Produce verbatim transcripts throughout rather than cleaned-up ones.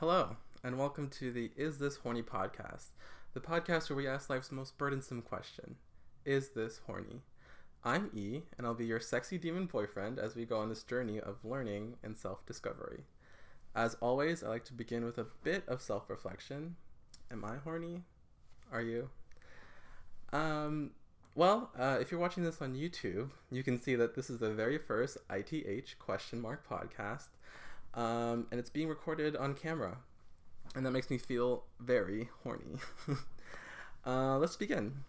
Hello, and welcome to the Is This Horny podcast, the podcast where we ask life's most burdensome question, is this horny? I'm E, and I'll be your sexy demon boyfriend as we go on this journey of learning and self-discovery. As always, I like to begin with a bit of self-reflection. Am I horny? Are you? Um, well, uh, if you're watching this on YouTube, you can see that this is the very first I T H question mark podcast. Um, and it's being recorded on camera, and that makes me feel very horny. uh, let's begin.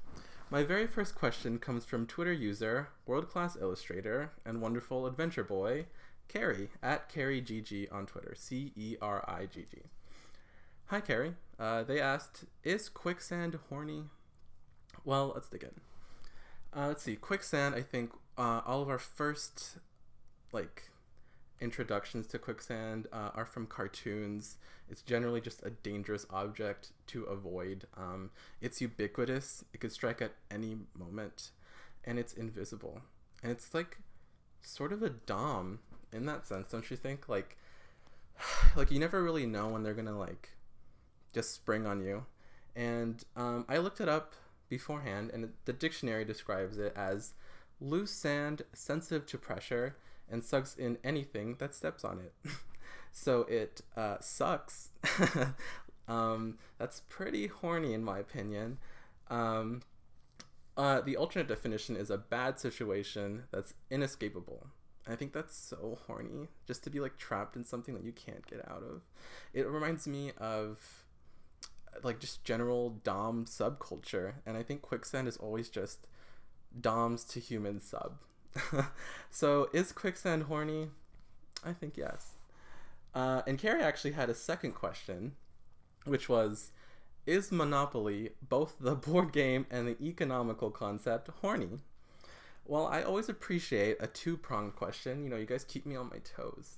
My very first question comes from Twitter user, world-class illustrator, and wonderful adventure boy, Carrie, at CarrieGG on Twitter, C E R I G G. Hi, Carrie. Uh, they asked, is quicksand horny? Well, let's dig in. Uh, let's see, quicksand, I think uh, all of our first, like... introductions to quicksand uh, are from cartoons. It's generally just a dangerous object to avoid. Um, it's ubiquitous. It could strike at any moment, and it's invisible. And it's like sort of a dom in that sense, don't you think? Like, like you never really know when they're gonna like just spring on you. And um, I looked it up beforehand, and the dictionary describes it as loose sand, sensitive to pressure, and sucks in anything that steps on it. So it uh, sucks. um, that's pretty horny in my opinion. Um, uh, the alternate definition is a bad situation that's inescapable. I think that's so horny, just to be like trapped in something that you can't get out of. It reminds me of like just general dom subculture, and I think quicksand is always just doms to human sub. So is quicksand horny? I think yes. Uh, and Carrie actually had a second question, which was, is Monopoly, both the board game and the economical concept, horny? Well, I always appreciate a two-pronged question. You know, you guys keep me on my toes.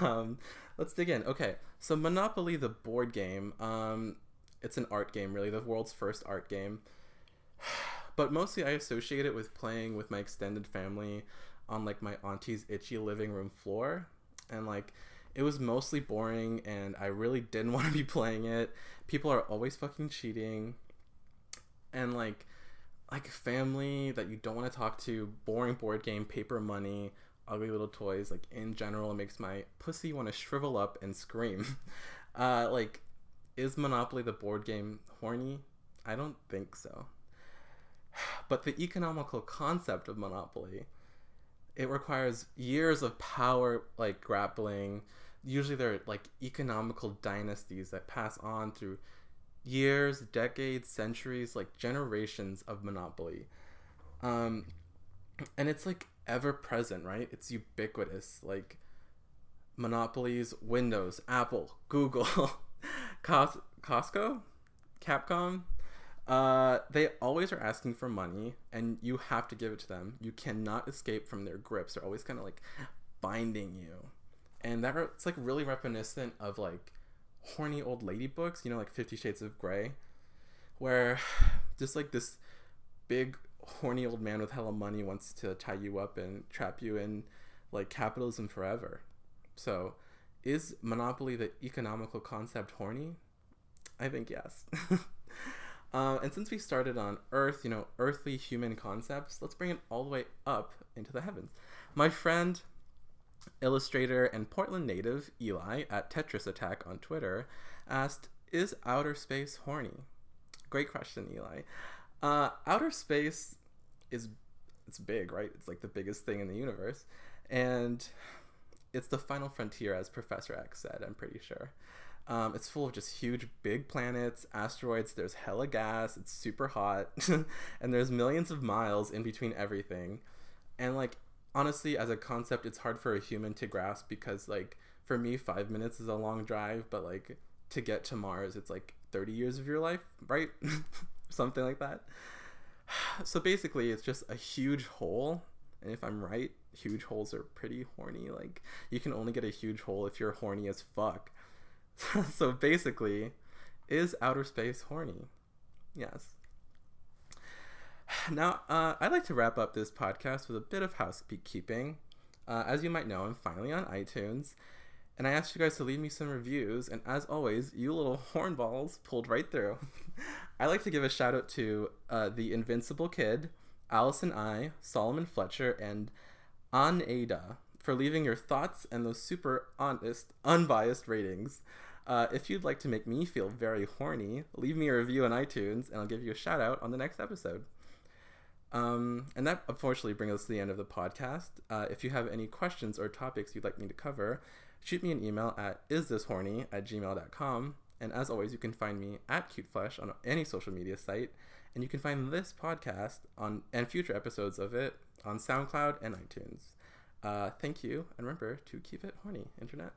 um, let's dig in. Okay, so Monopoly, the board game, um, it's an art game, really, the world's first art game. But mostly I associate it with playing with my extended family on like my auntie's itchy living room floor, and like it was mostly boring and I really didn't want to be playing it. People are always fucking cheating, and like like family that you don't want to talk to, boring board game, paper money, ugly little toys. Like in general, it makes my pussy want to shrivel up and scream. uh, like is Monopoly the board game horny? I don't think so. But the economical concept of Monopoly, it requires years of power, like grappling. Usually they're like economical dynasties that pass on through years, decades, centuries, like generations of Monopoly. Um, and it's like ever present, right? It's ubiquitous. Like Monopolies, Windows, Apple, Google, Cos- Costco, Capcom. Uh, they always are asking for money, and you have to give it to them. You cannot escape from their grips. They're always kind of like binding you, and that re- it's like really reminiscent of like horny old lady books, you know, like Fifty Shades of Grey, where just like this big horny old man with hella money wants to tie you up and trap you in like capitalism forever. So, is Monopoly, the economical concept, horny? I think yes. Uh, and since we started on Earth, you know, earthly human concepts, let's bring it all the way up into the heavens. My friend, illustrator, and Portland native Eli at Tetris Attack on Twitter asked, is outer space horny? Great question, Eli. Uh, outer space is, it's big, right? It's like the biggest thing in the universe. And it's the final frontier, as Professor X said, I'm pretty sure. Um, it's full of just huge, big planets, asteroids, there's hella gas, it's super hot, and there's millions of miles in between everything. And, like, honestly, as a concept, it's hard for a human to grasp because, like, for me, five minutes is a long drive, but, like, to get to Mars, it's, like, thirty years of your life, right? Something like that. So basically, it's just a huge hole, and if I'm right, huge holes are pretty horny. Like, you can only get a huge hole if you're horny as fuck. So basically, is outer space horny? Yes. Now, uh, I'd like to wrap up this podcast with a bit of housekeeping. Uh, as you might know, I'm finally on iTunes, and I asked you guys to leave me some reviews, and as always, you little hornballs pulled right through. I'd like to give a shout out to uh, the Invincible Kid, Allison I, Solomon Fletcher, and An Ada for leaving your thoughts and those super honest, unbiased ratings. Uh, if you'd like to make me feel very horny, leave me a review on iTunes, and I'll give you a shout out on the next episode. Um, and that, unfortunately, brings us to the end of the podcast. Uh, if you have any questions or topics you'd like me to cover, shoot me an email at istishorny at gmail dot com. And as always, you can find me at cuteflesh on any social media site. And you can find this podcast on and future episodes of it on SoundCloud and iTunes. Uh, thank you, and remember to keep it horny, Internet.